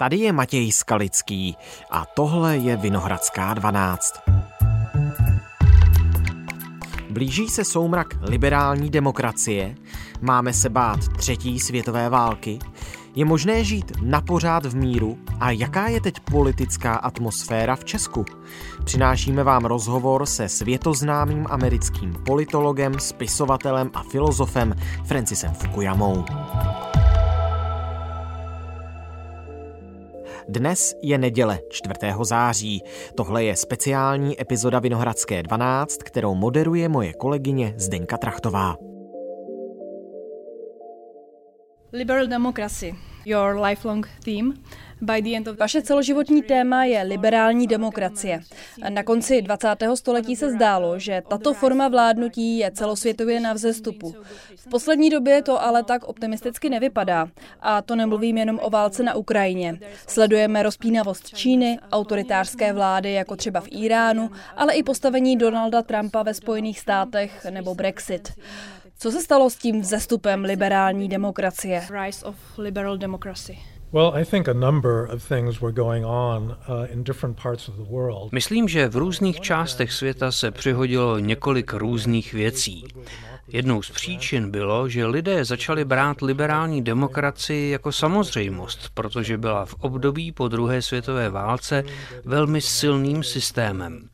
Tady je Matěj Skalický a tohle je Vinohradská 12. Blíží se soumrak liberální demokracie, máme se bát třetí světové války, je možné žít napořád v míru a jaká je teď politická atmosféra v Česku? Přinášíme vám rozhovor se světoznámým americkým politologem, spisovatelem a filozofem Francisem Fukuyamou. Dnes je neděle 4. září. Tohle je speciální epizoda Vinohradské 12, kterou moderuje moje kolegyně Zdenka Trachtová. Liberal democracy, your lifelong theme. Vaše celoživotní téma je liberální demokracie. Na konci 20. století se zdálo, že tato forma vládnutí je celosvětově na vzestupu. V poslední době to ale tak optimisticky nevypadá. A to nemluvím jenom o válce na Ukrajině. Sledujeme rozpínavost Číny, autoritářské vlády jako třeba v Iránu, ale i postavení Donalda Trumpa ve Spojených státech nebo Brexit. Co se stalo s tím vzestupem liberální demokracie? Rise of liberal democracy. Myslím, že v různých částech světa se přihodilo několik různých věcí. Jednou z příčin bylo, že lidé začali brát liberální demokracii jako samozřejmost, protože byla v období po druhé světové válce velmi silným systémem.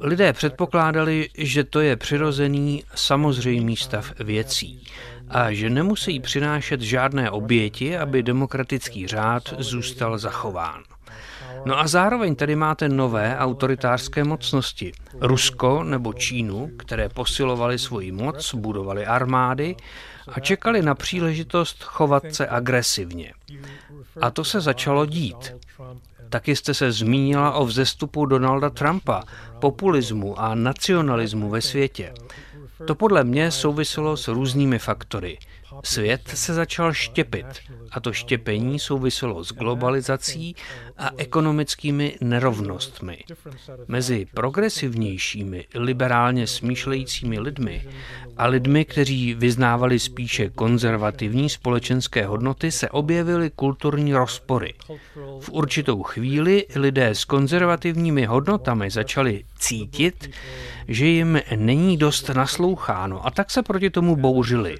Lidé předpokládali, že to je přirozený, samozřejmý stav věcí a že nemusí přinášet žádné oběti, aby demokratický řád zůstal zachován. No a zároveň tady máte nové autoritářské mocnosti. Rusko nebo Čínu, které posilovaly svoji moc, budovaly armády a čekali na příležitost chovat se agresivně. A to se začalo dít. Taky jste se zmínila o vzestupu Donalda Trumpa, populismu a nacionalismu ve světě. To podle mě souviselo s různými faktory. Svět se začal štěpit a to štěpení souviselo s globalizací a ekonomickými nerovnostmi. Mezi progresivnějšími, liberálně smýšlejícími lidmi a lidmi, kteří vyznávali spíše konzervativní společenské hodnoty, se objevily kulturní rozpory. V určitou chvíli lidé s konzervativními hodnotami začali cítit, že jim není dost nasloucháno a tak se proti tomu bouřili.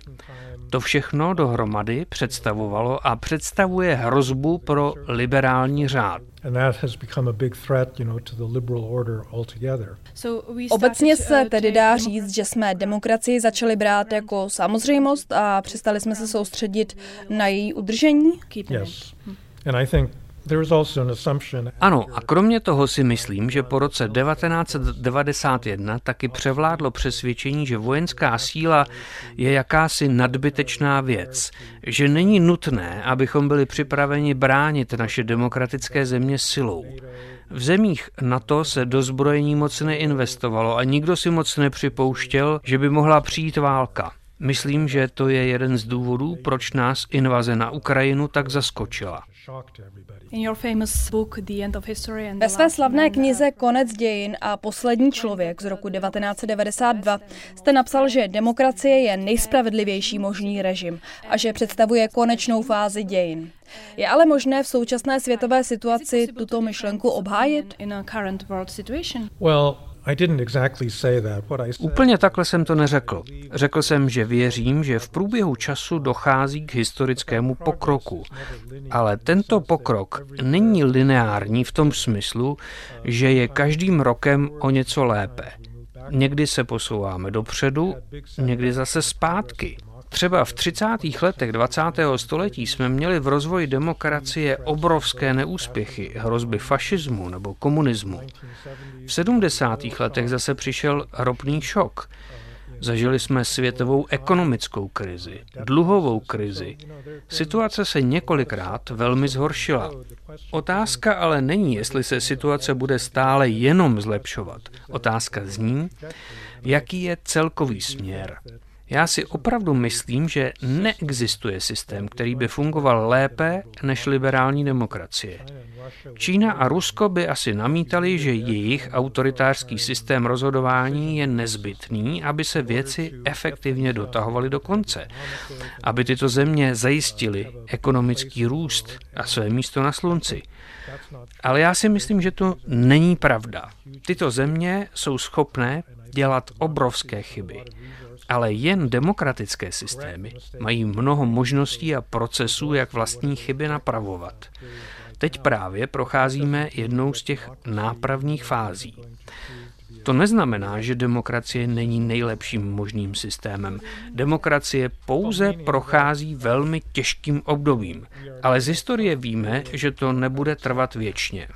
To všechno dohromady představovalo a představuje hrozbu pro liberální řád. Obecně se tedy dá říct, že jsme demokracii začali brát jako samozřejmost a přestali jsme se soustředit na její udržení. Ano, a kromě toho si myslím, že po roce 1991 taky převládlo přesvědčení, že vojenská síla je jakási nadbytečná věc, že není nutné, abychom byli připraveni bránit naše demokratické země silou. V zemích NATO se do zbrojení moc neinvestovalo a nikdo si moc nepřipouštěl, že by mohla přijít válka. Myslím, že to je jeden z důvodů, proč nás invaze na Ukrajinu tak zaskočila. Ve své slavné knize Konec dějin a poslední člověk z roku 1992 jste napsal, že demokracie je nejspravedlivější možný režim a že představuje konečnou fázi dějin. Je ale možné v současné světové situaci tuto myšlenku obhájit? Úplně takhle jsem to neřekl. Řekl jsem, že věřím, že v průběhu času dochází k historickému pokroku. Ale tento pokrok není lineární v tom smyslu, že je každým rokem o něco lépe. Někdy se posouváme dopředu, někdy zase zpátky. Třeba v 30. letech 20. století jsme měli v rozvoji demokracie obrovské neúspěchy, hrozby fašismu nebo komunismu. V 70. letech zase přišel ropný šok. Zažili jsme světovou ekonomickou krizi, dluhovou krizi. Situace se několikrát velmi zhoršila. Otázka ale není, jestli se situace bude stále jenom zlepšovat. Otázka zní, jaký je celkový směr. Já si opravdu myslím, že neexistuje systém, který by fungoval lépe než liberální demokracie. Čína a Rusko by asi namítali, že jejich autoritářský systém rozhodování je nezbytný, aby se věci efektivně dotahovaly do konce, aby tyto země zajistily ekonomický růst a své místo na slunci. Ale já si myslím, že to není pravda. Tyto země jsou schopné dělat obrovské chyby. Ale jen demokratické systémy mají mnoho možností a procesů, jak vlastní chyby napravovat. Teď právě procházíme jednou z těch nápravních fází. To neznamená, že demokracie není nejlepším možným systémem. Demokracie pouze prochází velmi těžkým obdobím, ale z historie víme, že to nebude trvat věčně.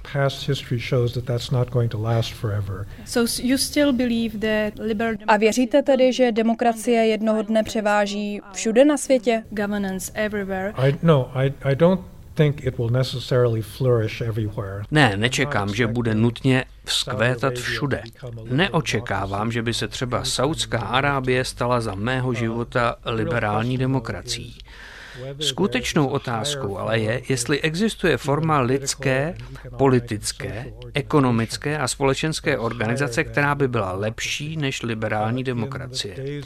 A věříte tedy, že demokracie jednoho dne převáží všude na světě? Ne, nečekám, že bude nutně vzkvétat všude. Neočekávám, že by se třeba Saudská Arábie stala za mého života liberální demokracií. Skutečnou otázkou ale je, jestli existuje forma lidské, politické, ekonomické a společenské organizace, která by byla lepší než liberální demokracie.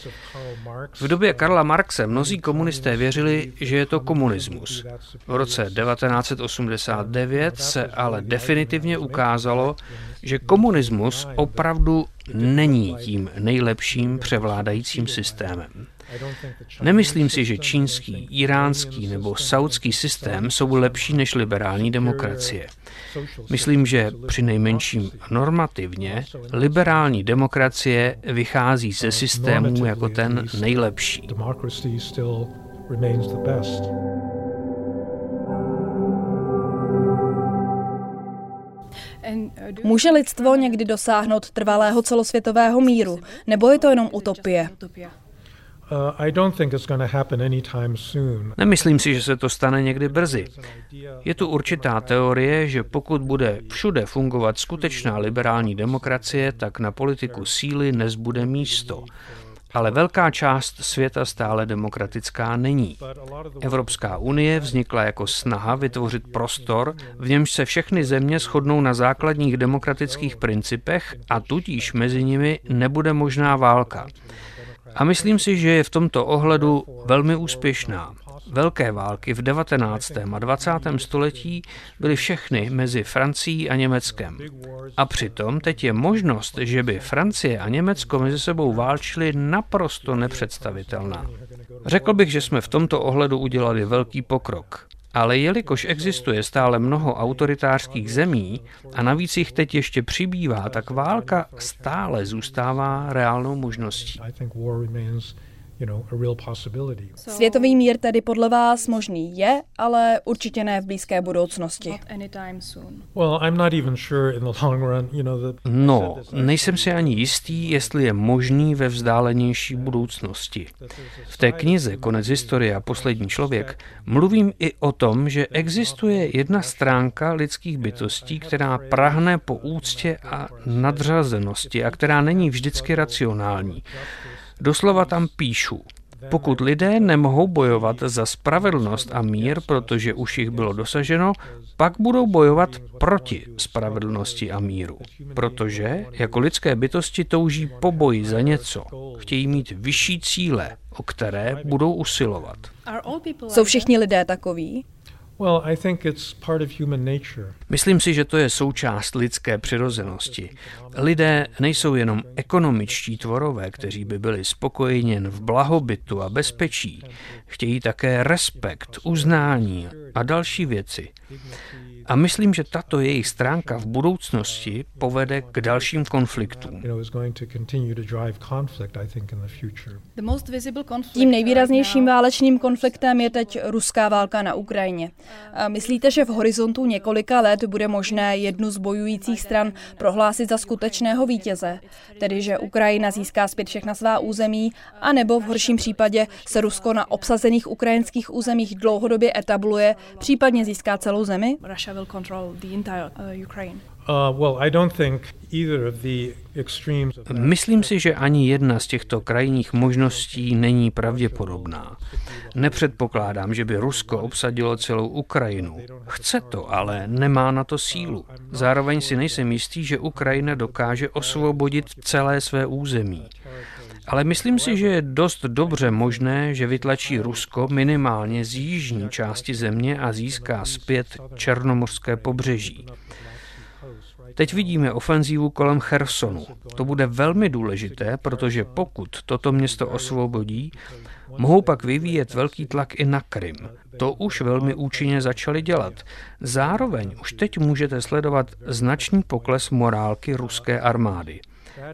V době Karla Marxe mnozí komunisté věřili, že je to komunismus. V roce 1989 se ale definitivně ukázalo, že komunismus opravdu není tím nejlepším převládajícím systémem. Nemyslím si, že čínský, iránský nebo saudský systém jsou lepší než liberální demokracie. Myslím, že přinejmenším normativně liberální demokracie vychází ze systémů jako ten nejlepší. Může lidstvo někdy dosáhnout trvalého celosvětového míru, nebo je to jenom utopie? Nemyslím si, že se to stane někdy brzy. Je tu určitá teorie, že pokud bude všude fungovat skutečná liberální demokracie, tak na politiku síly nezbude místo. Ale velká část světa stále demokratická není. Evropská unie vznikla jako snaha vytvořit prostor, v němž se všechny země shodnou na základních demokratických principech a tudíž mezi nimi nebude možná válka. A myslím si, že je v tomto ohledu velmi úspěšná. Velké války v 19. a 20. století byly všechny mezi Francií a Německem. A přitom teď je možnost, že by Francie a Německo mezi sebou válčily, naprosto nepředstavitelná. Řekl bych, že jsme v tomto ohledu udělali velký pokrok. Ale jelikož existuje stále mnoho autoritářských zemí a navíc jich teď ještě přibývá, tak válka stále zůstává reálnou možností. Světový mír tedy podle vás možný je, ale určitě ne v blízké budoucnosti. No, nejsem si ani jistý, jestli je možný ve vzdálenější budoucnosti. V té knize Konec historie a poslední člověk mluvím i o tom, že existuje jedna stránka lidských bytostí, která prahne po úctě a nadřazenosti a která není vždycky racionální. Doslova tam píšu, pokud lidé nemohou bojovat za spravedlnost a mír, protože už jich bylo dosaženo, pak budou bojovat proti spravedlnosti a míru. Protože jako lidské bytosti touží po boji za něco, chtějí mít vyšší cíle, o které budou usilovat. Jsou všichni lidé takoví? Myslím si, že to je součást lidské přirozenosti. Lidé nejsou jenom ekonomičtí tvorové, kteří by byli spokojeni jen v blahobytu a bezpečí. Chtějí také respekt, uznání a další věci. A myslím, že tato jejich stránka v budoucnosti povede k dalším konfliktům. Tím nejvýraznějším válečným konfliktem je teď ruská válka na Ukrajině. Myslíte, že v horizontu několika let bude možné jednu z bojujících stran prohlásit za skutečného vítěze, tedy že Ukrajina získá zpět všechna svá území, anebo v horším případě se Rusko na obsazených ukrajinských územích dlouhodobě etabluje, případně získá celou zemi? will control the entire Ukraine. I don't think either of the extremes. Myslím si, že ani jedna z těchto krajních možností není pravděpodobná. Nepředpokládám, že by Rusko obsadilo celou Ukrajinu. Chce to, ale nemá na to sílu. Zároveň si nejsem jistý, že Ukrajina dokáže osvobodit celé své území. Ale myslím si, že je dost dobře možné, že vytlačí Rusko minimálně z jižní části země a získá zpět černomorské pobřeží. Teď vidíme ofenzívu kolem Chersonu. To bude velmi důležité, protože pokud toto město osvobodí, mohou pak vyvíjet velký tlak i na Krym. To už velmi účinně začali dělat. Zároveň už teď můžete sledovat značný pokles morálky ruské armády.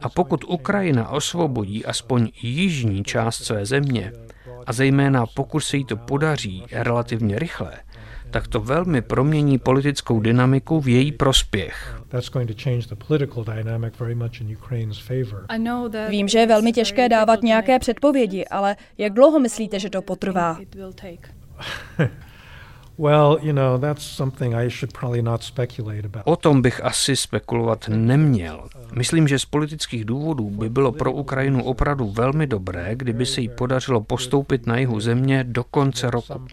A pokud Ukrajina osvobodí aspoň jižní část své země, a zejména pokud se jí to podaří relativně rychle, tak to velmi promění politickou dynamiku v její prospěch. Vím, že je velmi těžké dávat nějaké předpovědi, ale jak dlouho myslíte, že to potrvá? O tom bych asi spekulovat neměl. Myslím, že z politických důvodů by bylo pro Ukrajinu opravdu velmi dobré, kdyby se jí podařilo postoupit na jihu země do konce roku.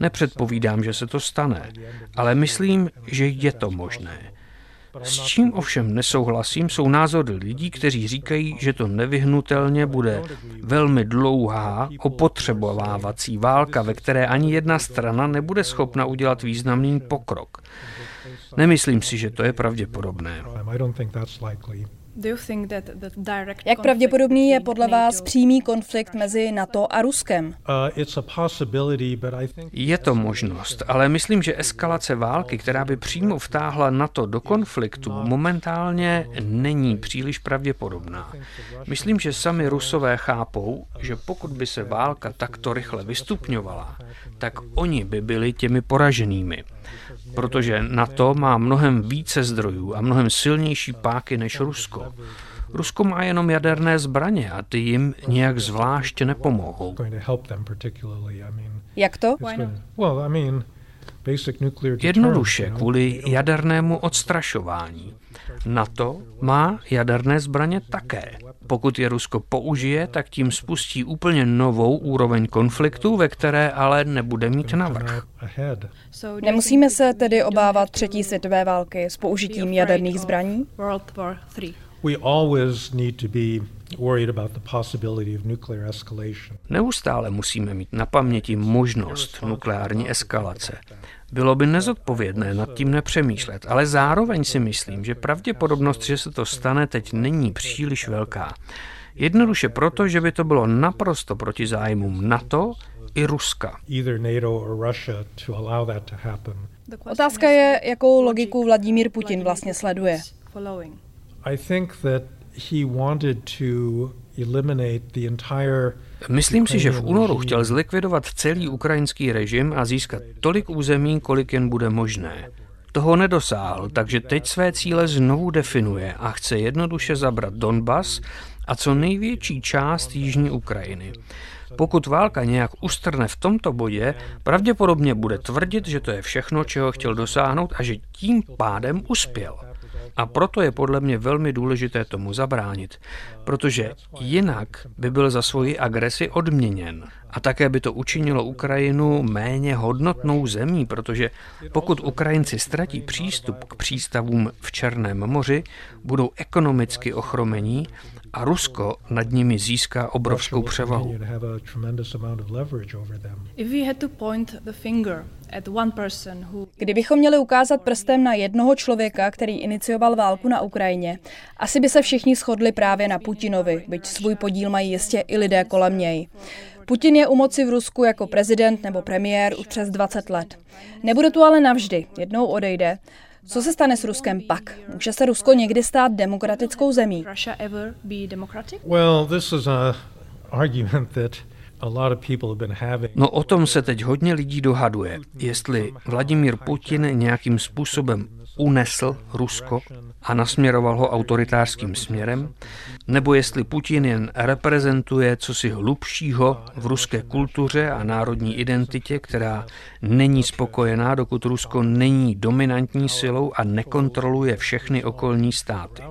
Nepředpovídám, že se to stane, ale myslím, že je to možné. S čím ovšem nesouhlasím, jsou názory lidí, kteří říkají, že to nevyhnutelně bude velmi dlouhá opotřebovávací válka, ve které ani jedna strana nebude schopna udělat významný pokrok. Nemyslím si, že to je pravděpodobné. Jak pravděpodobný je podle vás přímý konflikt mezi NATO a Ruskem? Je to možnost, ale myslím, že eskalace války, která by přímo vtáhla NATO do konfliktu, momentálně není příliš pravděpodobná. Myslím, že sami Rusové chápou, že pokud by se válka takto rychle vystupňovala, tak oni by byli těmi poraženými. Protože NATO má mnohem více zdrojů a mnohem silnější páky než Rusko. Rusko má jenom jaderné zbraně a ty jim nějak zvlášť nepomohou. Jak to? Jednoduše kvůli jadernému odstrašování. NATO má jaderné zbraně také. Pokud je Rusko použije, tak tím spustí úplně novou úroveň konfliktu, ve které ale nebude mít navrch. Nemusíme se tedy obávat třetí světové války s použitím jaderných zbraní? Neustále musíme mít na paměti možnost nukleární eskalace. Bylo by nezodpovědné nad tím nepřemýšlet, ale zároveň si myslím, že pravděpodobnost, že se to stane, teď není příliš velká. Jednoduše proto, že by to bylo naprosto proti zájmům NATO i Ruska. Otázka je, jakou logiku Vladimír Putin vlastně sleduje. Myslím si, že v únoru chtěl zlikvidovat celý ukrajinský režim a získat tolik území, kolik jen bude možné. Toho nedosáhl, takže teď své cíle znovu definuje a chce jednoduše zabrat Donbas a co největší část jižní Ukrajiny. Pokud válka nějak ustrne v tomto bodě, pravděpodobně bude tvrdit, že to je všechno, čeho chtěl dosáhnout a že tím pádem uspěl. A proto je podle mě velmi důležité tomu zabránit, protože jinak by byl za svoji agresi odměněn. A také by to učinilo Ukrajinu méně hodnotnou zemí, protože pokud Ukrajinci ztratí přístup k přístavům v Černém moři, budou ekonomicky ochromení a Rusko nad nimi získá obrovskou převahu. Kdybychom měli ukázat prstem na jednoho člověka, který inicioval válku na Ukrajině, asi by se všichni shodli právě na Putinovi, byť svůj podíl mají jistě i lidé kolem něj. Putin je u moci v Rusku jako prezident nebo premiér už přes 20 let. Nebude tu ale navždy, jednou odejde. Co se stane s Ruskem pak? Může se Rusko někdy stát demokratickou zemí? O tom se teď hodně lidí dohaduje, jestli Vladimír Putin nějakým způsobem unesl Rusko a nasměroval ho autoritářským směrem, nebo jestli Putin jen reprezentuje cosi hlubšího v ruské kultuře a národní identitě, která není spokojená, dokud Rusko není dominantní silou a nekontroluje všechny okolní státy.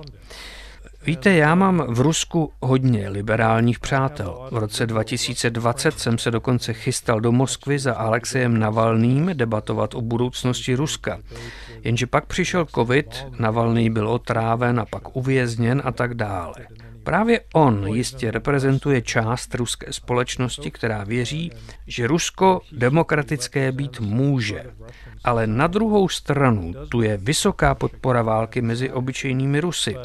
Víte, já mám v Rusku hodně liberálních přátel. V roce 2020 jsem se dokonce chystal do Moskvy za Alexejem Navalným debatovat o budoucnosti Ruska. Jenže pak přišel covid, Navalný byl otráven a pak uvězněn a tak dále. Právě on jistě reprezentuje část ruské společnosti, která věří, že Rusko demokratické být může. Ale na druhou stranu tu je vysoká podpora války mezi obyčejnými Rusy.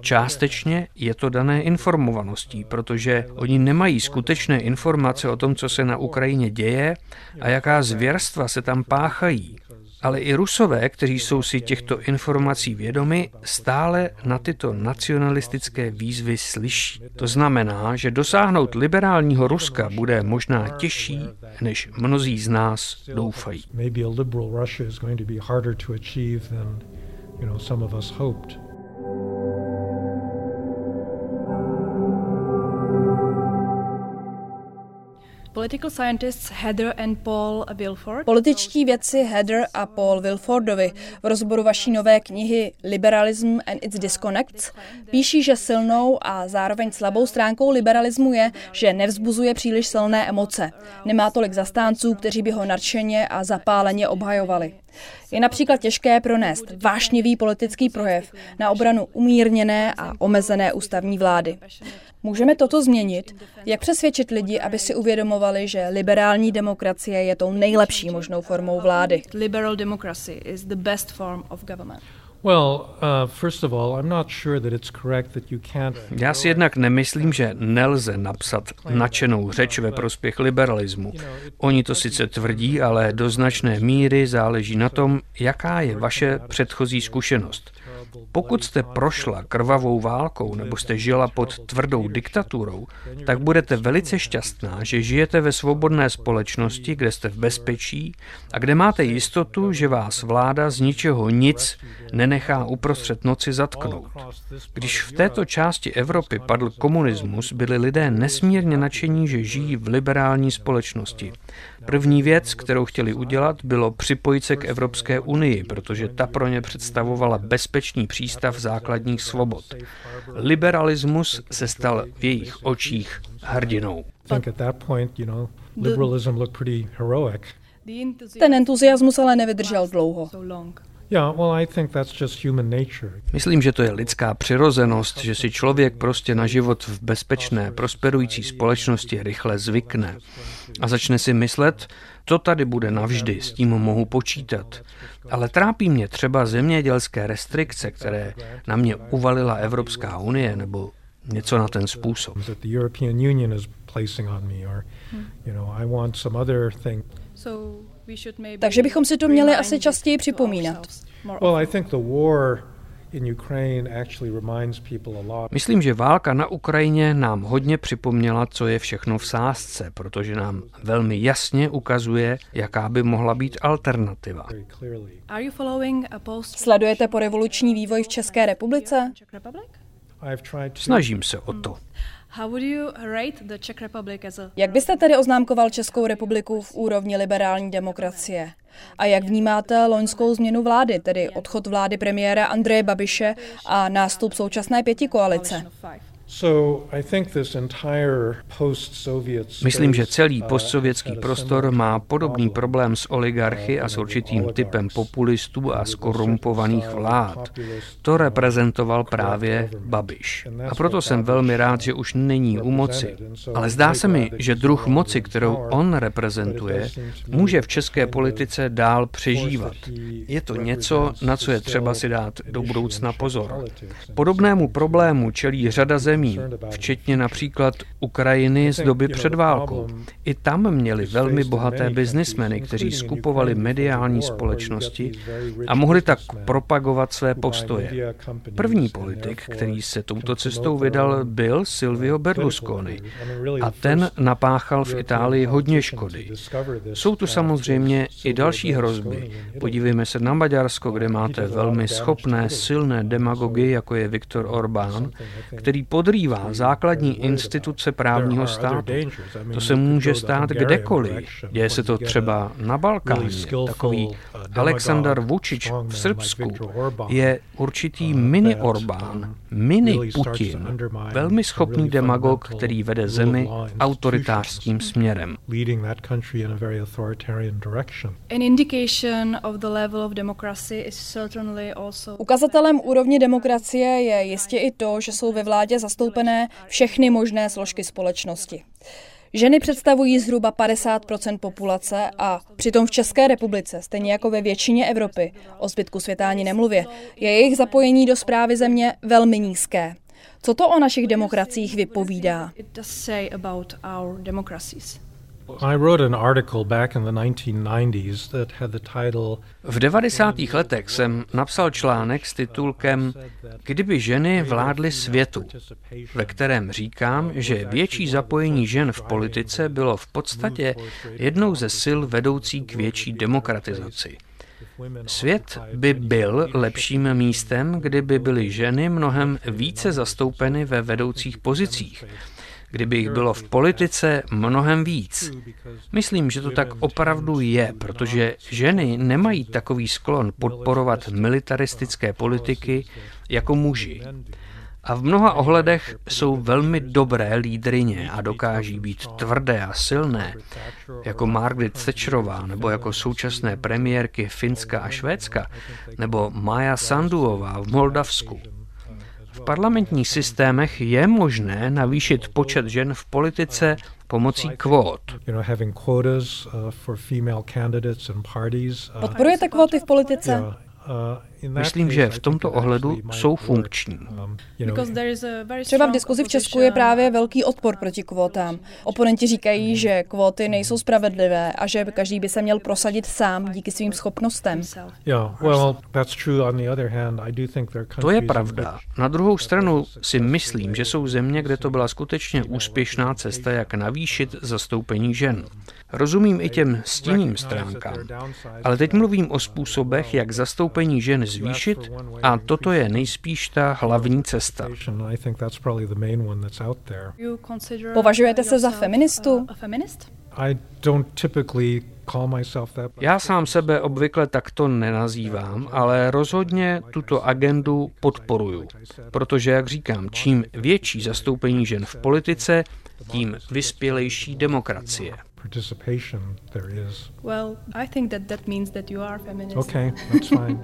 Částečně je to dané informovaností, protože oni nemají skutečné informace o tom, co se na Ukrajině děje a jaká zvěrstva se tam páchají. Ale i Rusové, kteří jsou si těchto informací vědomi, stále na tyto nacionalistické výzvy slyší. To znamená, že dosáhnout liberálního Ruska bude možná těžší, než mnozí z nás doufají. Političtí vědci Heather a Paul Wilfordovi v rozboru vaší nové knihy Liberalism and its Disconnects píší, že silnou a zároveň slabou stránkou liberalismu je, že nevzbuzuje příliš silné emoce. Nemá tolik zastánců, kteří by ho nadšeně a zapáleně obhajovali. Je například těžké pronést vášnivý politický projev na obranu umírněné a omezené ústavní vlády. Můžeme toto změnit? Jak přesvědčit lidi, aby si uvědomovali, že liberální demokracie je tou nejlepší možnou formou vlády? Já si jednak nemyslím, že nelze napsat nadšenou řeč ve prospěch liberalismu. Oni to sice tvrdí, ale do značné míry záleží na tom, jaká je vaše předchozí zkušenost. Pokud jste prošla krvavou válkou nebo jste žila pod tvrdou diktaturou, tak budete velice šťastná, že žijete ve svobodné společnosti, kde jste v bezpečí a kde máte jistotu, že vás vláda z ničeho nic nenechá uprostřed noci zatknout. Když v této části Evropy padl komunismus, byli lidé nesmírně nadšení, že žijí v liberální společnosti. První věc, kterou chtěli udělat, bylo připojit se k Evropské unii, protože ta pro ně představovala bezpečný přístav základních svobod. Liberalismus se stal v jejich očích hrdinou. Ten entuziasmus ale nevydržel dlouho. Myslím, že to je lidská přirozenost, že si člověk prostě na život v bezpečné, prosperující společnosti rychle zvykne a začne si myslet, to tady bude navždy, s tím mohu počítat. Ale trápí mě třeba zemědělské restrikce, které na mě uvalila Evropská unie nebo něco na ten způsob. Takže bychom si to měli asi častěji připomínat. Myslím, že válka na Ukrajině nám hodně připomněla, co je všechno v sázce, protože nám velmi jasně ukazuje, jaká by mohla být alternativa. Sledujete porevoluční vývoj v České republice? Snažím se o to. Jak byste tedy oznámkoval Českou republiku v úrovni liberální demokracie? A jak vnímáte loňskou změnu vlády, tedy odchod vlády premiéra Andreje Babiše a nástup současné pětikoalice? Myslím, že celý postsovětský prostor má podobný problém s oligarchy a s určitým typem populistů a skorumpovaných vlád. To reprezentoval právě Babiš. A proto jsem velmi rád, že už není u moci. Ale zdá se mi, že druh moci, kterou on reprezentuje, může v české politice dál přežívat. Je to něco, na co je třeba si dát do budoucna pozor. Podobnému problému čelí řada zemí, zemí, včetně například Ukrajiny z doby před válkou. I tam měli velmi bohaté biznismeny, kteří skupovali mediální společnosti a mohli tak propagovat své postoje. První politik, který se touto cestou vydal, byl Silvio Berlusconi a ten napáchal v Itálii hodně škody. Jsou tu samozřejmě i další hrozby. Podívejme se na Maďarsko, kde máte velmi schopné, silné demagogy, jako je Viktor Orbán, který podrývá základní instituce právního státu. To se může stát kdekoliv. Děje se to třeba na Balkáně. Takový Aleksandar Vučić v Srbsku je určitý mini Orbán, mini Putin, velmi schopný demagog, který vede zemi autoritářským směrem. Ukazatelem úrovně demokracie je jistě i to, že jsou ve vládě zastoupené všechny možné složky společnosti. Ženy představují zhruba 50% populace a přitom v České republice, stejně jako ve většině Evropy, o zbytku světa ani nemluvě, je jejich zapojení do správy země velmi nízké. Co to o našich demokraciích vypovídá? V 90. letech jsem napsal článek s titulkem Kdyby ženy vládly světu, ve kterém říkám, že větší zapojení žen v politice bylo v podstatě jednou ze sil vedoucí k větší demokratizaci. Svět by byl lepším místem, kdyby byly ženy mnohem více zastoupeny ve vedoucích pozicích. Kdyby jich bylo v politice mnohem víc. Myslím, že to tak opravdu je, protože ženy nemají takový sklon podporovat militaristické politiky jako muži. A v mnoha ohledech jsou velmi dobré lídryně a dokáží být tvrdé a silné, jako Margaret Thatcherová, nebo jako současné premiérky Finska a Švédska, nebo Maja Sanduová v Moldavsku. V parlamentních systémech je možné navýšit počet žen v politice pomocí kvót. Podporujete kvóty v politice? Myslím, že v tomto ohledu jsou funkční. Třeba v diskuzi v Česku je právě velký odpor proti kvótám. Oponenti říkají, že kvóty nejsou spravedlivé a že každý by se měl prosadit sám díky svým schopnostem. To je pravda. Na druhou stranu si myslím, že jsou země, kde to byla skutečně úspěšná cesta, jak navýšit zastoupení žen. Rozumím i těm stínným stránkám, ale teď mluvím o způsobech, jak zastoupení žen zvýšit, a toto je nejspíš ta hlavní cesta. Považujete se za feministu? Já sám sebe obvykle takto nenazývám, ale rozhodně tuto agendu podporuju, protože, jak říkám, čím větší zastoupení žen v politice, tím vyspělejší demokracie. I think that means that you are feminist. Okay, that's fine.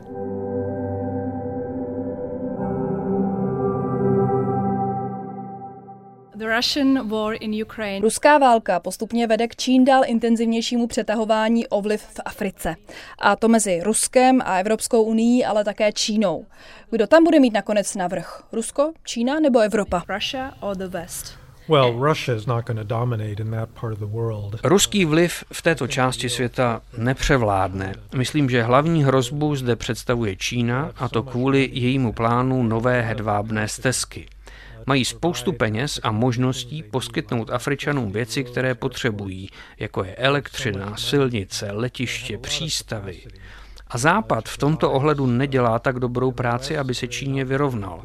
Ruská válka postupně vede k čím dál intenzivnějšímu přetahování o vliv v Africe. A to mezi Ruskem a Evropskou unií, ale také Čínou. Kdo tam bude mít nakonec navrch? Rusko, Čína nebo Evropa? Russia or the West? Ruský vliv v této části světa nepřevládne. Myslím, že hlavní hrozbu zde představuje Čína, a to kvůli jejímu plánu nové hedvábné stezky. Mají spoustu peněz a možností poskytnout Afričanům věci, které potřebují, jako je elektřina, silnice, letiště, přístavy. A Západ v tomto ohledu nedělá tak dobrou práci, aby se Číně vyrovnal.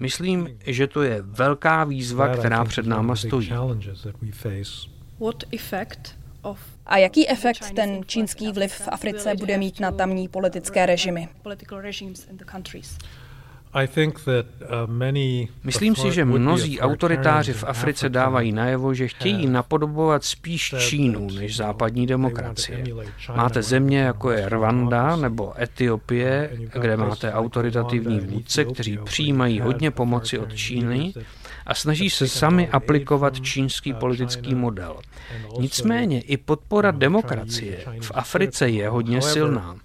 Myslím, že to je velká výzva, která před náma stojí. A jaký efekt ten čínský vliv v Africe bude mít na tamní politické režimy? Myslím si, že mnozí autoritáři v Africe dávají najevo, že chtějí napodobovat spíš Čínu než západní demokracie. Máte země, jako je Rwanda nebo Etiopie, kde máte autoritativní vůdce, kteří přijímají hodně pomoci od Číny a snaží se sami aplikovat čínský politický model. Nicméně i podpora demokracie v Africe je hodně silná.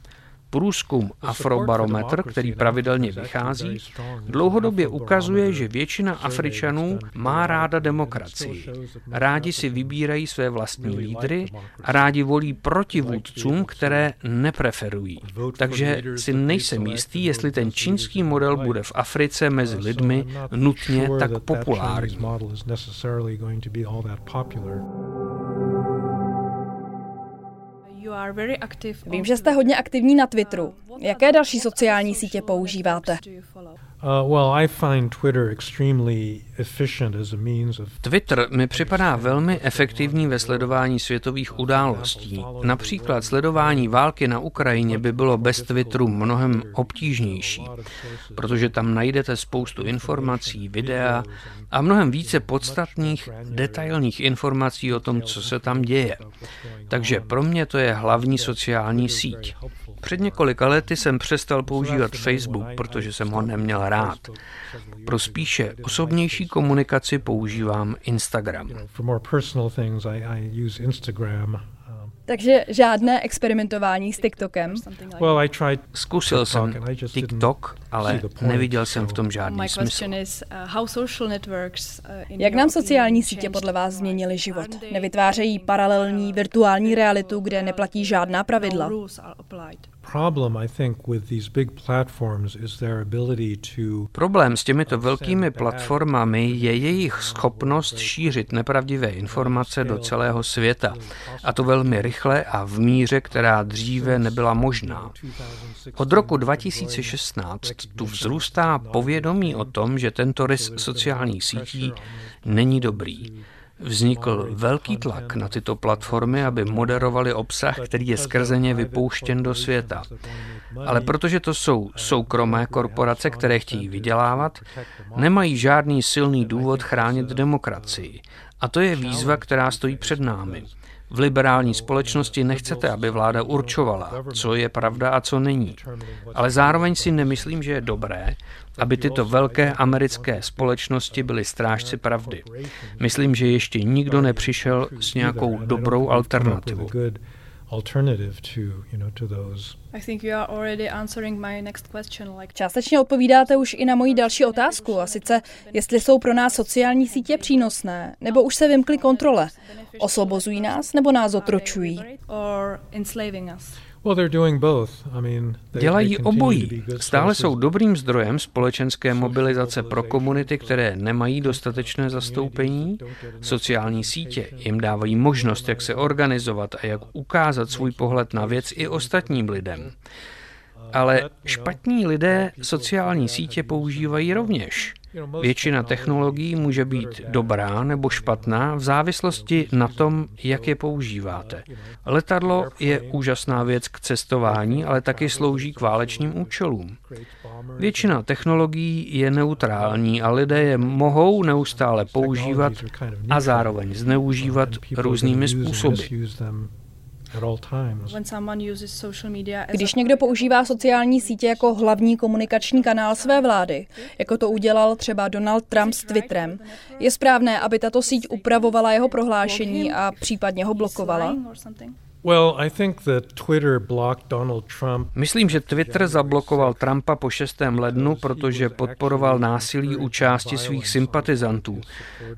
Průzkum Afrobarometr, který pravidelně vychází, dlouhodobě ukazuje, že většina Afričanů má ráda demokracii. Rádi si vybírají své vlastní lídry a rádi volí proti vůdcům, které nepreferují. Takže si nejsem jistý, jestli ten čínský model bude v Africe mezi lidmi nutně tak populární. Vím, že jste hodně aktivní na Twitteru. Jaké další sociální sítě používáte? Twitter mi připadá velmi efektivní ve sledování světových událostí. Například sledování války na Ukrajině by bylo bez Twitteru mnohem obtížnější, protože tam najdete spoustu informací, videa a mnohem více podstatných, detailních informací o tom, co se tam děje. Takže pro mě to je hlavní sociální síť. Před několika lety jsem přestal používat Facebook, protože jsem ho neměl rád. Pro spíše osobnější komunikaci používám Instagram. Takže žádné experimentování s TikTokem? Zkusil jsem TikTok, ale neviděl jsem v tom žádný smysl. Jak nám sociální sítě podle vás změnily život? Nevytvářejí paralelní virtuální realitu, kde neplatí žádná pravidla? Problém s těmito velkými platformami je jejich schopnost šířit nepravdivé informace do celého světa, a to velmi rychle a v míře, která dříve nebyla možná. Od roku 2016 tu vzrůstá povědomí o tom, že tento rys sociálních sítí není dobrý. Vznikl velký tlak na tyto platformy, aby moderovaly obsah, který je skrze ně vypouštěn do světa. Ale protože to jsou soukromé korporace, které chtějí vydělávat, nemají žádný silný důvod chránit demokracii. A to je výzva, která stojí před námi. V liberální společnosti nechcete, aby vláda určovala, co je pravda a co není. Ale zároveň si nemyslím, že je dobré, aby tyto velké americké společnosti byly strážci pravdy. Myslím, že ještě nikdo nepřišel s nějakou dobrou alternativou. Částečně odpovídáte už i na moji další otázku, a sice, jestli jsou pro nás sociální sítě přínosné, nebo už se vymkly kontrole. Osvobozují nás, nebo nás otročují? Dělají obojí. Stále jsou dobrým zdrojem společenské mobilizace pro komunity, které nemají dostatečné zastoupení. Sociální sítě jim dávají možnost, jak se organizovat a jak ukázat svůj pohled na věc i ostatním lidem. Ale špatní lidé sociální sítě používají rovněž. Většina technologií může být dobrá nebo špatná v závislosti na tom, jak je používáte. Letadlo je úžasná věc k cestování, ale taky slouží k válečným účelům. Většina technologií je neutrální a lidé je mohou neustále používat a zároveň zneužívat různými způsoby. Když někdo používá sociální sítě jako hlavní komunikační kanál své vlády, jako to udělal třeba Donald Trump s Twitterem, je správné, aby tato síť upravovala jeho prohlášení a případně ho blokovala? Myslím, že Twitter zablokoval Trumpa po 6. lednu, protože podporoval násilí u části svých sympatizantů.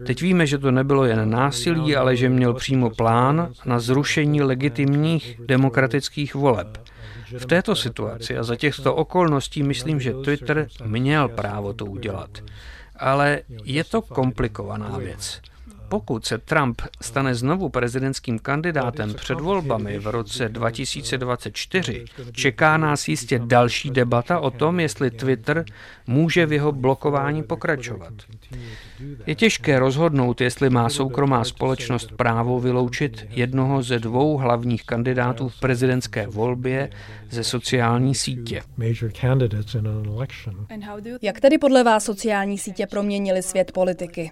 Teď víme, že to nebylo jen násilí, ale že měl přímo plán na zrušení legitimních demokratických voleb. V této situaci a za těchto okolností myslím, že Twitter měl právo to udělat. Ale je to komplikovaná věc. Pokud se Trump stane znovu prezidentským kandidátem před volbami v roce 2024, čeká nás jistě další debata o tom, jestli Twitter může v jeho blokování pokračovat. Je těžké rozhodnout, jestli má soukromá společnost právo vyloučit jednoho ze dvou hlavních kandidátů v prezidentské volbě ze sociální sítě. Jak tedy podle vás sociální sítě proměnily svět politiky?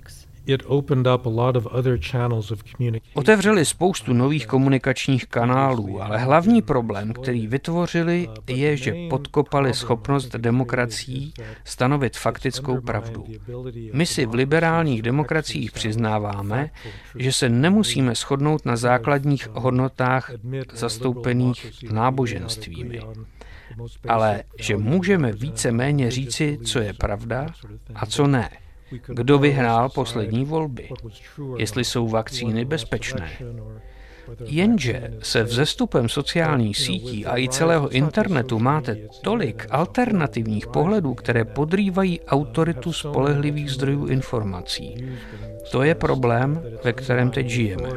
Otevřeli spoustu nových komunikačních kanálů, ale hlavní problém, který vytvořili, je, že podkopali schopnost demokracií stanovit faktickou pravdu. My si v liberálních demokraciích přiznáváme, že se nemusíme shodnout na základních hodnotách zastoupených náboženstvími. ale že můžeme víceméně říci, co je pravda a co ne. Kdo vyhrál poslední volby, jestli jsou vakcíny bezpečné. Jenže se vzestupem sociálních sítí a i celého internetu máte tolik alternativních pohledů, které podrývají autoritu spolehlivých zdrojů informací. To je problém, ve kterém teď žijeme.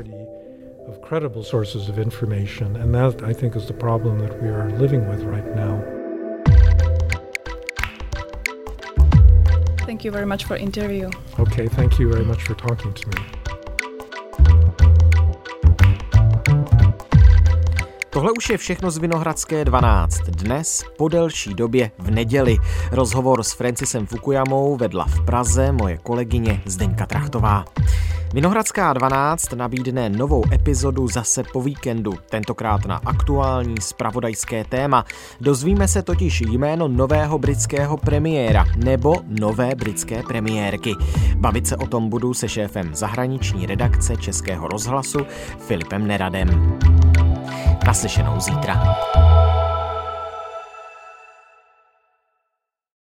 Thank you very much for interview. Okay, thank you very much for talking to me. Tohle už je všechno z Vinohradské 12. Dnes, po delší době, v neděli. Rozhovor s Francisem Fukuyamou vedla v Praze moje kolegyně Zdenka Trachtová. Vinohradská 12 nabídne novou epizodu zase po víkendu, tentokrát na aktuální zpravodajské téma. Dozvíme se totiž jméno nového britského premiéra nebo nové britské premiérky. Bavit se o tom budu se šéfem zahraniční redakce Českého rozhlasu Filipem Neradem. Naslyšenou zítra.